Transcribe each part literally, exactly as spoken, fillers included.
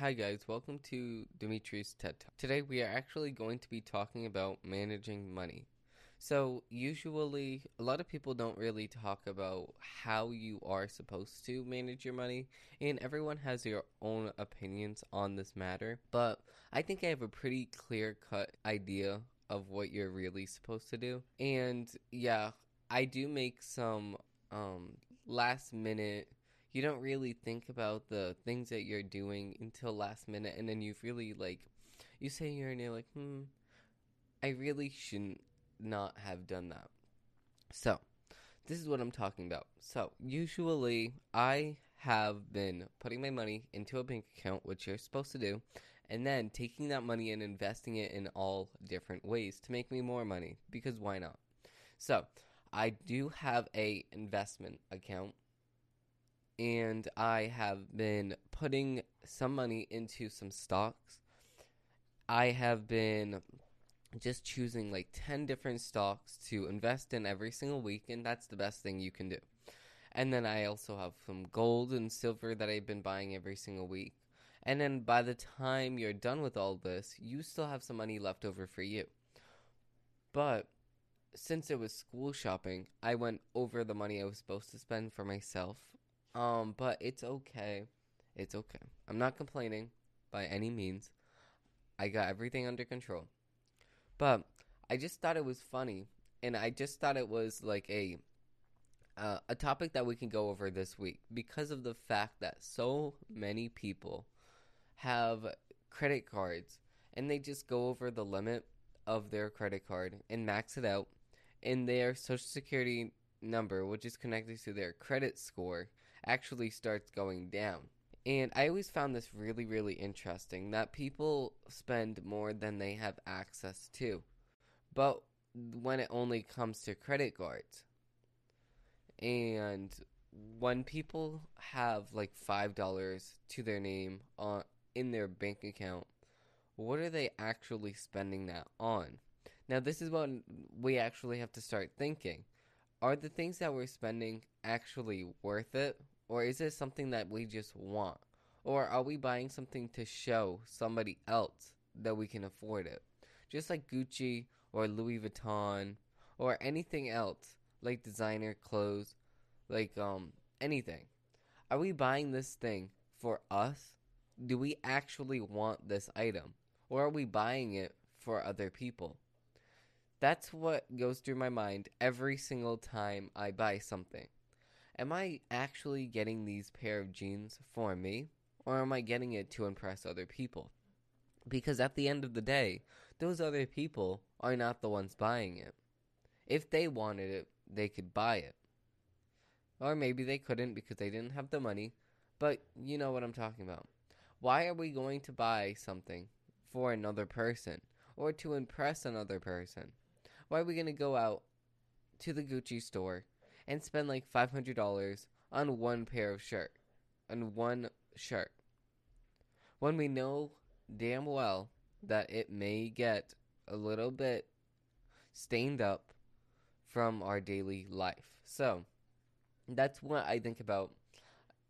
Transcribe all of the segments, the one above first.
Hi guys, welcome to Demetrius TED Talk. Today we are actually going to be talking about managing money. So usually a lot of people don't really talk about how you are supposed to manage your money, and everyone has their own opinions on this matter, but I think I have a pretty clear-cut idea of what you're really supposed to do. And yeah, I do make some um, last-minute. You don't really think about the things that you're doing until last minute, and then you really, like, you say you're and you're like, hmm, I really shouldn't not have done that. So, this is what I'm talking about. So, usually, I have been putting my money into a bank account, which you're supposed to do, and then taking that money and investing it in all different ways to make me more money, because why not? So, I do have a investment account. And I have been putting some money into some stocks. I have been just choosing like ten different stocks to invest in every single week, and that's the best thing you can do. And then I also have some gold and silver that I've been buying every single week. And then by the time you're done with all this, you still have some money left over for you. But since it was school shopping, I went over the money I was supposed to spend for myself. Um, but it's okay. It's okay. I'm not complaining by any means. I got everything under control. But I just thought it was funny, and I just thought it was like a uh, a topic that we can go over this week because of the fact that so many people have credit cards and they just go over the limit of their credit card and max it out, and their social security number, which is connected to their credit score, actually starts going down. And I always found this really, really interesting that people spend more than they have access to, but when it only comes to credit cards. And when people have like five dollars to their name on in their bank account, what are they actually spending that on? Now, this is what we actually have to start thinking. Are the things that we're spending actually worth it? Or is it something that we just want? Or are we buying something to show somebody else that we can afford it? Just like Gucci or Louis Vuitton or anything else, like designer clothes, like um anything. Are we buying this thing for us? Do we actually want this item? Or are we buying it for other people? That's what goes through my mind every single time I buy something. Am I actually getting these pair of jeans for me, or am I getting it to impress other people? Because at the end of the day, those other people are not the ones buying it. If they wanted it, they could buy it. Or maybe they couldn't because they didn't have the money, but you know what I'm talking about. Why are we going to buy something for another person, or to impress another person? Why are we going to go out to the Gucci store and spend like five hundred dollars on one pair of shirt, on one shirt, when we know damn well that it may get a little bit stained up from our daily life? So that's what I think about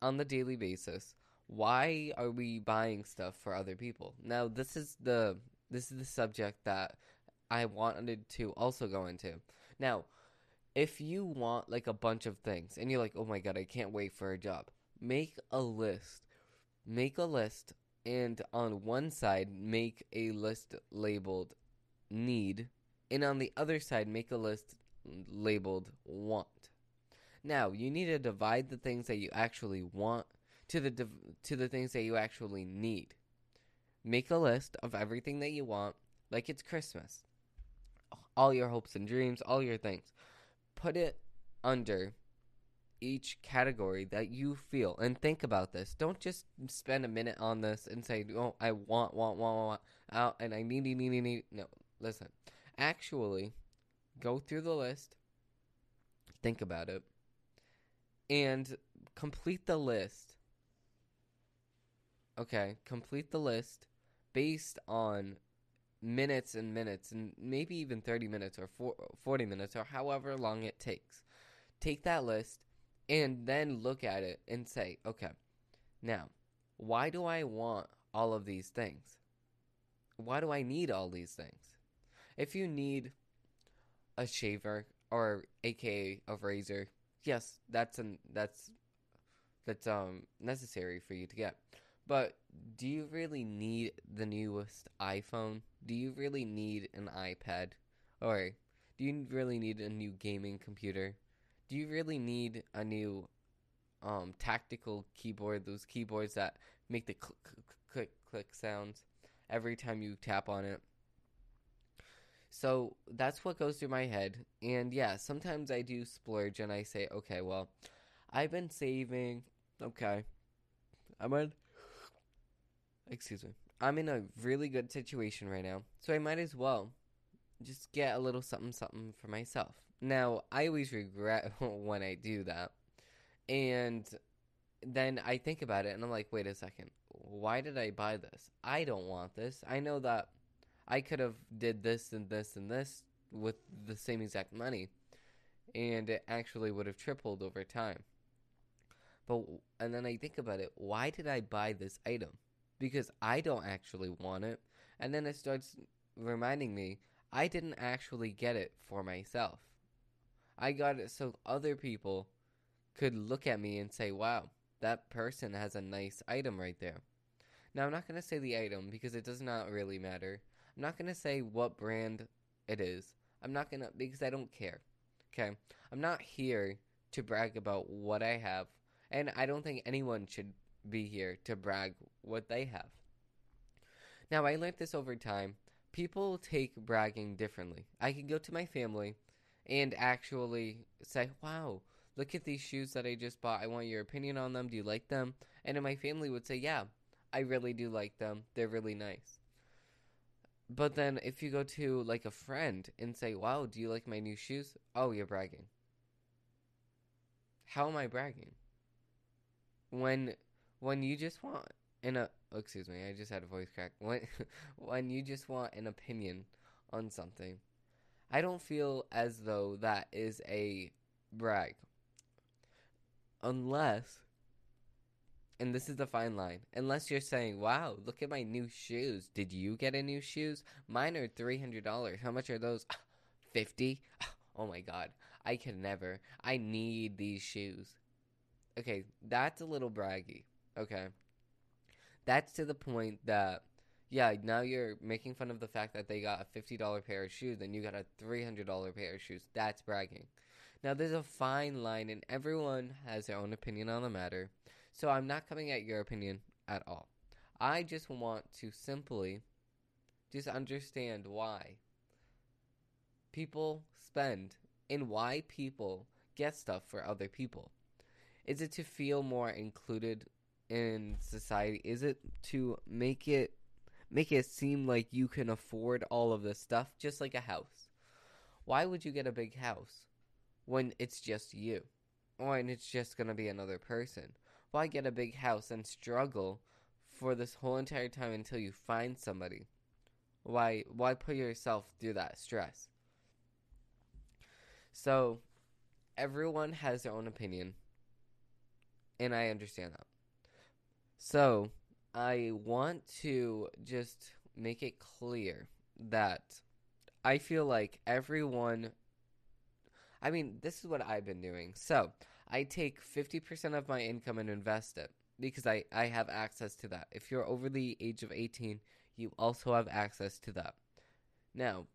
on the daily basis. Why are we buying stuff for other people? Now, this is the this is the subject that I wanted to also go into. Now, if you want like a bunch of things and you're like, oh my god, I can't wait for a job, make a list. Make a list, and on one side, make a list labeled need, and on the other side, make a list labeled want. Now, you need to divide the things that you actually want to the div- to the things that you actually need. Make a list of everything that you want, like it's Christmas. All your hopes and dreams, all your things. Put it under each category that you feel. And think about this. Don't just spend a minute on this and say, oh, I want, want, want, want, out, and I need, need, need, need. No, listen. Actually, go through the list. Think about it. And complete the list. Okay, complete the list based on minutes and minutes, and maybe even thirty minutes or forty minutes or however long it takes. Take that list and then look at it and say, okay, now, why do I want all of these things? Why do I need all these things? If you need a shaver or aka a razor, yes, that's an that's that's um necessary for you to get. But do you really need the newest iPhone? Do you really need an iPad? Or do you really need a new gaming computer? Do you really need a new um, tactical keyboard, those keyboards that make the click, click, click sounds every time you tap on it? So that's what goes through my head. And yeah, sometimes I do splurge and I say, okay, well, I've been saving. Okay. I'm on. Excuse me. I'm in a really good situation right now, so I might as well just get a little something something for myself. Now, I always regret when I do that, and then I think about it, and I'm like, wait a second, why did I buy this? I don't want this. I know that I could have did this and this and this with the same exact money, and it actually would have tripled over time. But and then I think about it, why did I buy this item? Because I don't actually want it. And then it starts reminding me, I didn't actually get it for myself. I got it so other people could look at me and say, wow, that person has a nice item right there. Now, I'm not going to say the item because it does not really matter. I'm not going to say what brand it is. I'm not going to, because I don't care. Okay? I'm not here to brag about what I have. And I don't think anyone should be here to brag what they have. Now, I learned this over time. People take bragging differently. I can go to my family and actually say, wow, look at these shoes that I just bought. I want your opinion on them. Do you like them? And then my family would say, yeah, I really do like them. They're really nice. But then if you go to like a friend and say, wow, do you like my new shoes? Oh, you're bragging. How am I bragging? When When you just want an uh, excuse me, I just had a voice crack. When when you just want an opinion on something, I don't feel as though that is a brag. Unless, and this is the fine line, unless you're saying, "Wow, look at my new shoes. Did you get a new shoes? Mine are three hundred dollars. How much are those? Fifty? Oh my God, I can never. I need these shoes." Okay, that's a little braggy. Okay, that's to the point that, yeah, now you're making fun of the fact that they got a fifty dollars pair of shoes and you got a three hundred dollars pair of shoes. That's bragging. Now, there's a fine line, and everyone has their own opinion on the matter, so I'm not coming at your opinion at all. I just want to simply just understand why people spend and why people get stuff for other people. Is it to feel more included in society? Is it to make it make it seem like you can afford all of this stuff, just like a house? Why would you get a big house when it's just you, or and it's just gonna be another person? Why get a big house and struggle for this whole entire time until you find somebody? Why why put yourself through that stress? So everyone has their own opinion, and I understand that. So, I want to just make it clear that I feel like everyone, I mean, this is what I've been doing. So, I take fifty percent of my income and invest it because I, I have access to that. If you're over the age of eighteen, you also have access to that. Now,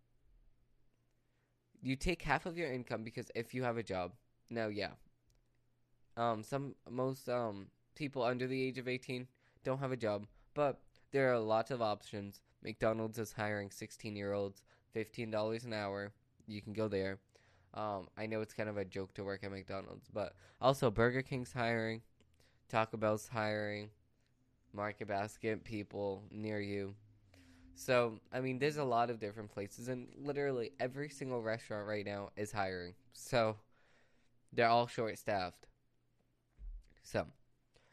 you take half of your income because if you have a job, now, yeah. Um, some, most, um... people under the age of eighteen don't have a job, but there are lots of options. McDonald's is hiring sixteen-year-olds, fifteen dollars an hour. You can go there. Um, I know it's kind of a joke to work at McDonald's, but also Burger King's hiring, Taco Bell's hiring, Market Basket people near you. So, I mean, there's a lot of different places, and literally every single restaurant right now is hiring. So, they're all short-staffed. So,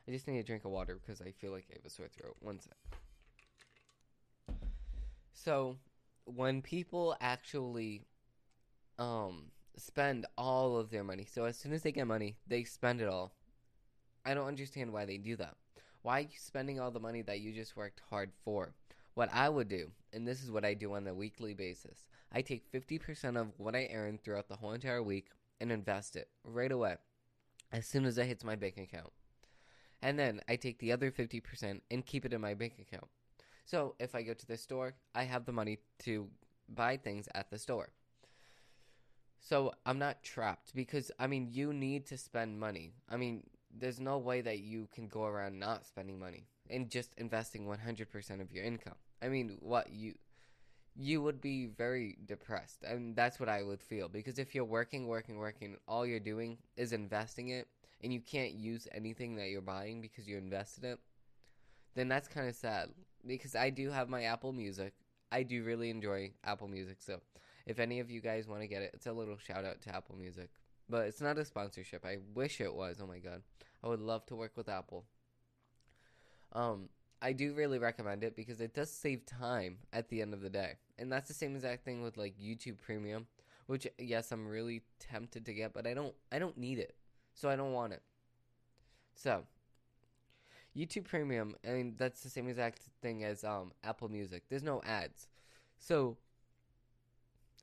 I just need a drink of water because I feel like I have a sore throat. One sec. So, when people actually um, spend all of their money, so as soon as they get money, they spend it all. I don't understand why they do that. Why are you spending all the money that you just worked hard for? What I would do, and this is what I do on a weekly basis, I take fifty percent of what I earn throughout the whole entire week and invest it right away as soon as it hits my bank account. And then I take the other fifty percent and keep it in my bank account. So if I go to the store, I have the money to buy things at the store. So I'm not trapped because, I mean, you need to spend money. I mean, there's no way that you can go around not spending money and just investing one hundred percent of your income. I mean, what you you would be very depressed. I mean, that's what I would feel. Because if you're working, working, working, all you're doing is investing it, and you can't use anything that you're buying because you invested it, then that's kind of sad. Because I do have my Apple Music. I do really enjoy Apple Music. So if any of you guys want to get it, it's a little shout out to Apple Music. But it's not a sponsorship. I wish it was. Oh, my God. I would love to work with Apple. Um, I do really recommend it because it does save time at the end of the day. And that's the same exact thing with, like, YouTube Premium, which, yes, I'm really tempted to get, but I don't I don't need it, so I don't want it. So, YouTube Premium, I mean, that's the same exact thing as um Apple Music. There's no ads. So,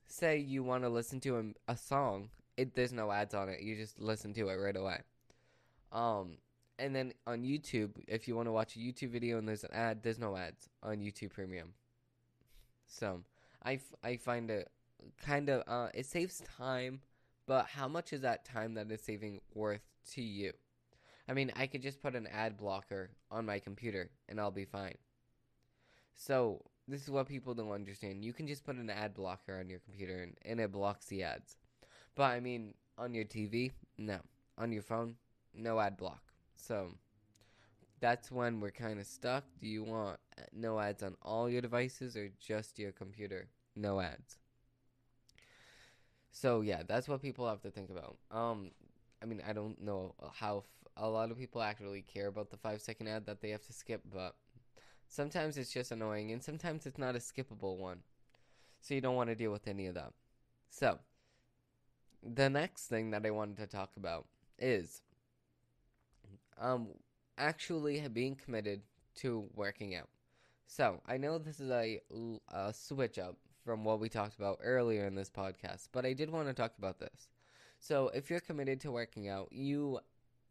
say you want to listen to a, a song, it there's no ads on it. You just listen to it right away. Um... And then on YouTube, if you want to watch a YouTube video and there's an ad, there's no ads on YouTube Premium. So, I, f- I find it kind of, uh, it saves time, but how much is that time that it's saving worth to you? I mean, I could just put an ad blocker on my computer and I'll be fine. So, this is what people don't understand. You can just put an ad blocker on your computer and, and it blocks the ads. But, I mean, on your T V, no. On your phone, no ad block. So, that's when we're kind of stuck. Do you want no ads on all your devices or just your computer? No ads. So, yeah, that's what people have to think about. Um, I mean, I don't know how f- a lot of people actually care about the five-second ad that they have to skip, but sometimes it's just annoying, and sometimes it's not a skippable one. So, you don't want to deal with any of that. So, the next thing that I wanted to talk about is Um, actually being committed to working out. So, I know this is a, a switch up from what we talked about earlier in this podcast, but I did want to talk about this. So, if you're committed to working out, you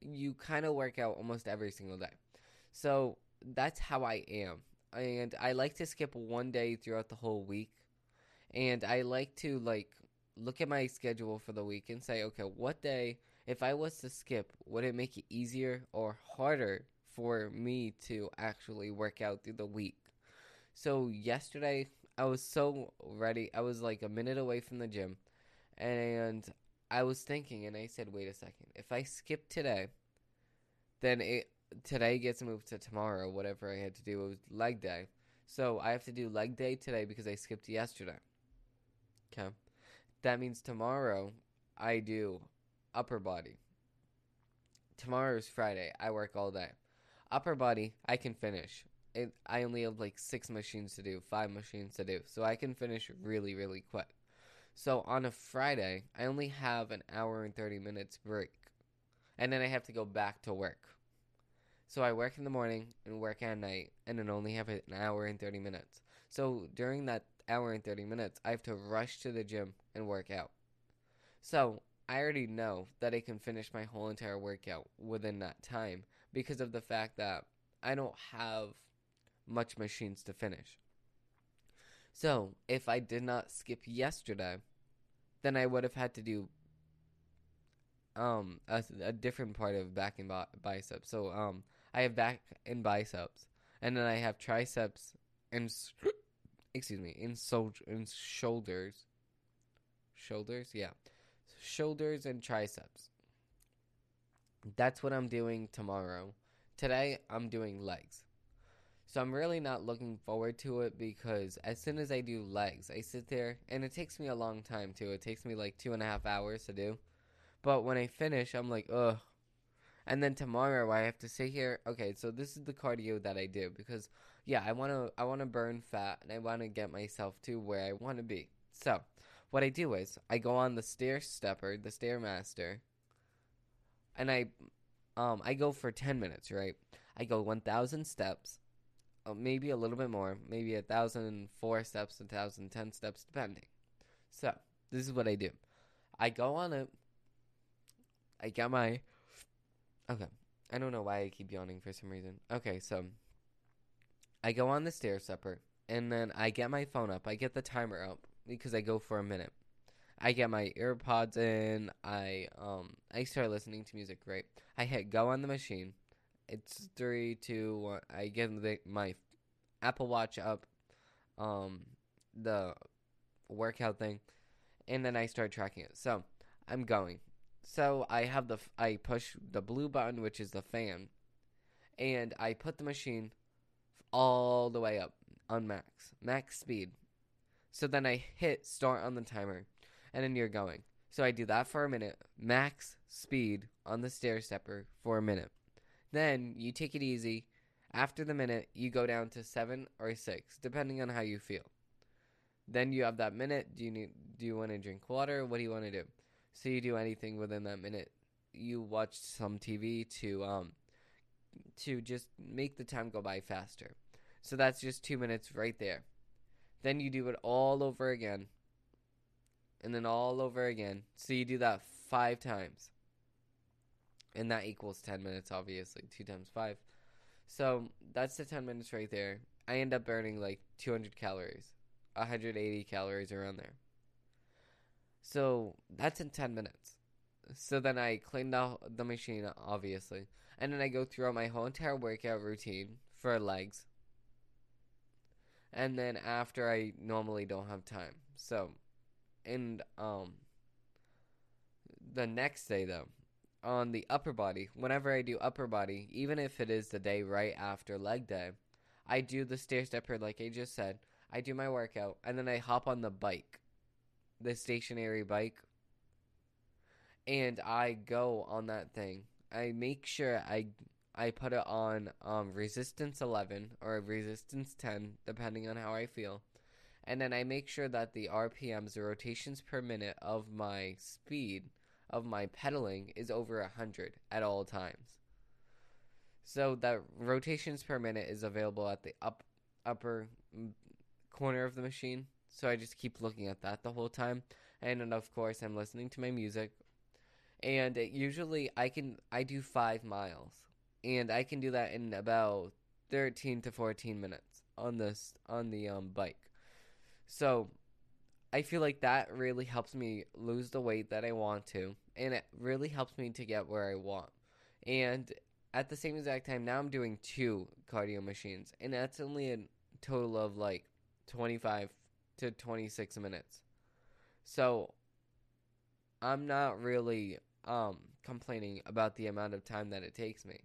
you kind of work out almost every single day. So, that's how I am. And I like to skip one day throughout the whole week. And I like to, like, look at my schedule for the week and say, okay, what day... if I was to skip, would it make it easier or harder for me to actually work out through the week? So yesterday, I was so ready. I was like a minute away from the gym, and I was thinking, and I said, wait a second. If I skip today, then it today gets moved to tomorrow, whatever I had to do. It was leg day. So I have to do leg day today because I skipped yesterday. Okay. That means tomorrow I do upper body. Tomorrow is Friday. I work all day. Upper body, I can finish. It, I only have like six machines to do, five machines to do. So I can finish really, really quick. So on a Friday, I only have an hour and thirty minutes break. And then I have to go back to work. So I work in the morning and work at night and then only have an hour and thirty minutes. So during that hour and thirty minutes, I have to rush to the gym and work out. So I already know that I can finish my whole entire workout within that time because of the fact that I don't have much machines to finish. So, if I did not skip yesterday, then I would have had to do um a, a different part of back and bi- biceps. So, um I have back and biceps, and then I have triceps and excuse me, in sol- and shoulders. Shoulders, yeah. shoulders, and triceps. That's what I'm doing tomorrow. Today, I'm doing legs. So I'm really not looking forward to it because as soon as I do legs, I sit there, and it takes me a long time, too. It takes me like two and a half hours to do. But when I finish, I'm like, ugh. And then tomorrow, I have to sit here. Okay, so this is the cardio that I do because, yeah, I want to I want to burn fat, and I want to get myself to where I want to be. So what I do is I go on the stair stepper, the Stairmaster, and I, um, I go for ten minutes, right? I go one thousand steps. Maybe a little bit more, maybe one thousand four steps, one thousand ten steps, depending. So, this is what I do. I go on it. I got my... Okay, I don't know why I keep yawning for some reason. Okay, so, I go on the stair stepper, and then I get my phone up. I get the timer up, because I go for a minute. I get my AirPods in. I, um, I start listening to music, right? I hit go on the machine. It's three, two, one. I get the, my Apple Watch up, um, the workout thing, and then I start tracking it. So I'm going. So I have the I push the blue button, which is the fan, and I put the machine all the way up on max max speed. So then I hit start on the timer, and then you're going. So I do that for a minute, max speed on the stair stepper for a minute. Then you take it easy. After the minute, you go down to seven or six, depending on how you feel. Then you have that minute. Do you need, do you want to drink water? What do you want to do? So you do anything within that minute. You watch some T V to um to just make the time go by faster. So that's just two minutes right there. Then you do it all over again, and then all over again. So you do that five times. And that equals ten minutes, obviously, two times five. So that's the ten minutes right there. I end up burning like two hundred calories, one hundred eighty calories around there. So that's in ten minutes. So then I clean the, the machine, obviously. And then I go throughout my whole entire workout routine for legs. And then after, I normally don't have time. So, and um, the next day, though. On the upper body, whenever I do upper body, even if it is the day right after leg day, I do the stair stepper like I just said. I do my workout, and then I hop on the bike, the stationary bike, and I go on that thing. I make sure I I put it on um, resistance eleven or resistance ten, depending on how I feel, and then I make sure that the R P Ms, the rotations per minute of my speed, of my pedaling is over one hundred at all times. So that rotations per minute is available at the up, upper corner of the machine. So I just keep looking at that the whole time. And then, of course, I'm listening to my music. And it usually I can I do five miles. And I can do that in about thirteen to fourteen minutes on this on the um, bike. So I feel like that really helps me lose the weight that I want to, and it really helps me to get where I want. And at the same exact time, now I'm doing two cardio machines, and that's only a total of like twenty-five to twenty-six minutes. So I'm not really um, complaining about the amount of time that it takes me.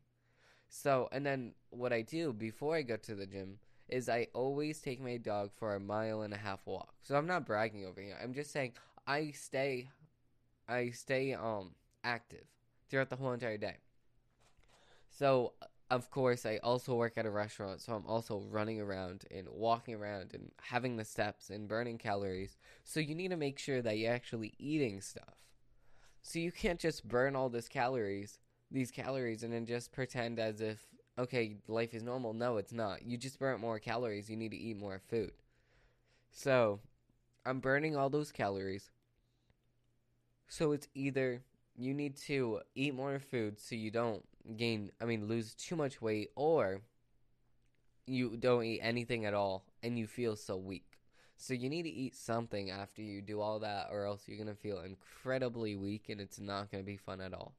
So, and then what I do before I go to the gym is I always take my dog for a mile and a half walk. So I'm not bragging over here. I'm just saying I stay I stay um active throughout the whole entire day. So, of course, I also work at a restaurant, so I'm also running around and walking around and having the steps and burning calories. So you need to make sure that you're actually eating stuff. So you can't just burn all this calories, these calories, and then just pretend as if, okay, life is normal. No, it's not. You just burnt more calories. You need to eat more food. So I'm burning all those calories. So it's either you need to eat more food so you don't gain, I mean, lose too much weight, or you don't eat anything at all and you feel so weak. So you need to eat something after you do all that, or else you're going to feel incredibly weak and it's not going to be fun at all.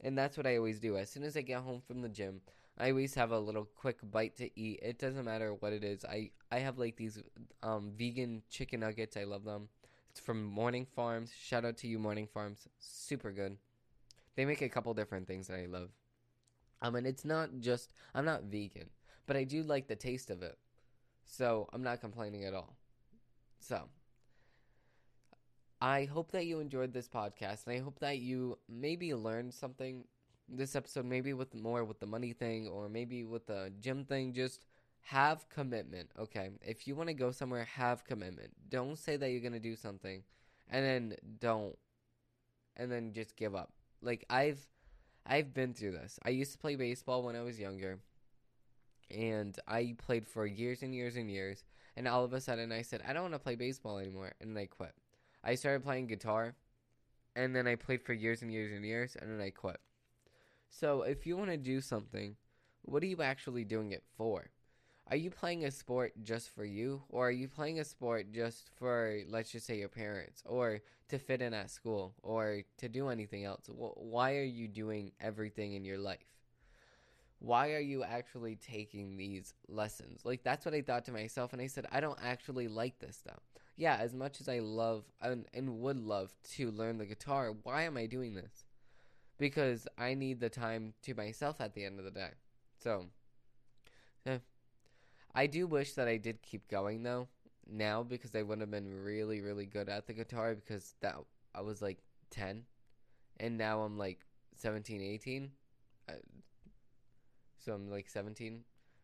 And that's what I always do. As soon as I get home from the gym, I always have a little quick bite to eat. It doesn't matter what it is. I, I have, like, these um, vegan chicken nuggets. I love them. It's from Morning Farms. Shout out to you, Morning Farms. Super good. They make a couple different things that I love. Um, and it's not just, I'm not vegan, but I do like the taste of it. So I'm not complaining at all. So I hope that you enjoyed this podcast, and I hope that you maybe learned something this episode, maybe with more with the money thing, or maybe with the gym thing. Just have commitment, okay? If you want to go somewhere, have commitment. Don't say that you're going to do something and then don't, and then just give up. Like, I've I've been through this. I used to play baseball when I was younger, and I played for years and years and years, and all of a sudden I said, I don't want to play baseball anymore, and I quit. I started playing guitar, and then I played for years and years and years, and then I quit. So if you want to do something, what are you actually doing it for? Are you playing a sport just for you, or are you playing a sport just for, let's just say, your parents, or to fit in at school, or to do anything else? Why are you doing everything in your life? Why are you actually taking these lessons? Like, that's what I thought to myself, and I said, I don't actually like this stuff. Yeah, as much as I love and, and would love to learn the guitar, why am I doing this? Because I need the time to myself at the end of the day. So, yeah. I do wish that I did keep going, though, now, because I would have been really, really good at the guitar, because that I was, like, ten, and now I'm, like, seventeen, eighteen, uh, so I'm, like, seventeen,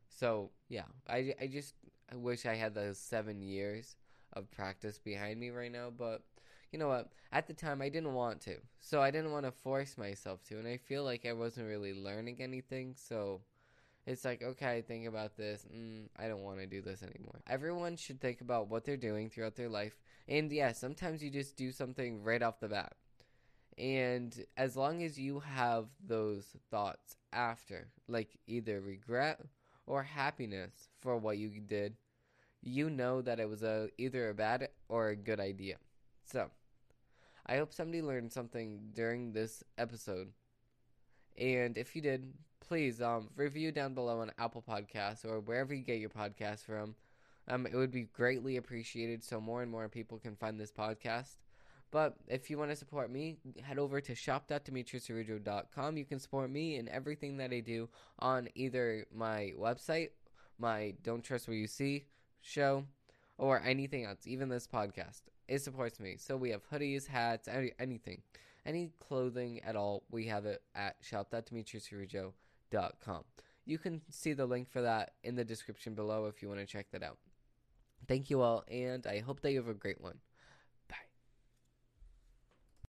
so, yeah, I, I just I wish I had those seven years of practice behind me right now, but you know what, at the time, I didn't want to, so I didn't want to force myself to, and I feel like I wasn't really learning anything, so... It's like, okay, think about this. Mm, I don't want to do this anymore. Everyone should think about what they're doing throughout their life. And, yeah, sometimes you just do something right off the bat. And as long as you have those thoughts after, like either regret or happiness for what you did, you know that it was a either a bad or a good idea. So I hope somebody learned something during this episode. And if you did... Please um, review down below on Apple Podcasts or wherever you get your podcasts from. Um, it would be greatly appreciated so more and more people can find this podcast. But if you want to support me, head over to shop dot demetrius corujo dot com. You can support me in everything that I do on either my website, my Don't Trust What You See show, or anything else, even this podcast. It supports me. So we have hoodies, hats, anything. Any clothing at all, we have it at shop dot demetrius corujo dot com. Com. You can see the link for that in the description below if you want to check that out. Thank you all, and I hope that you have a great one.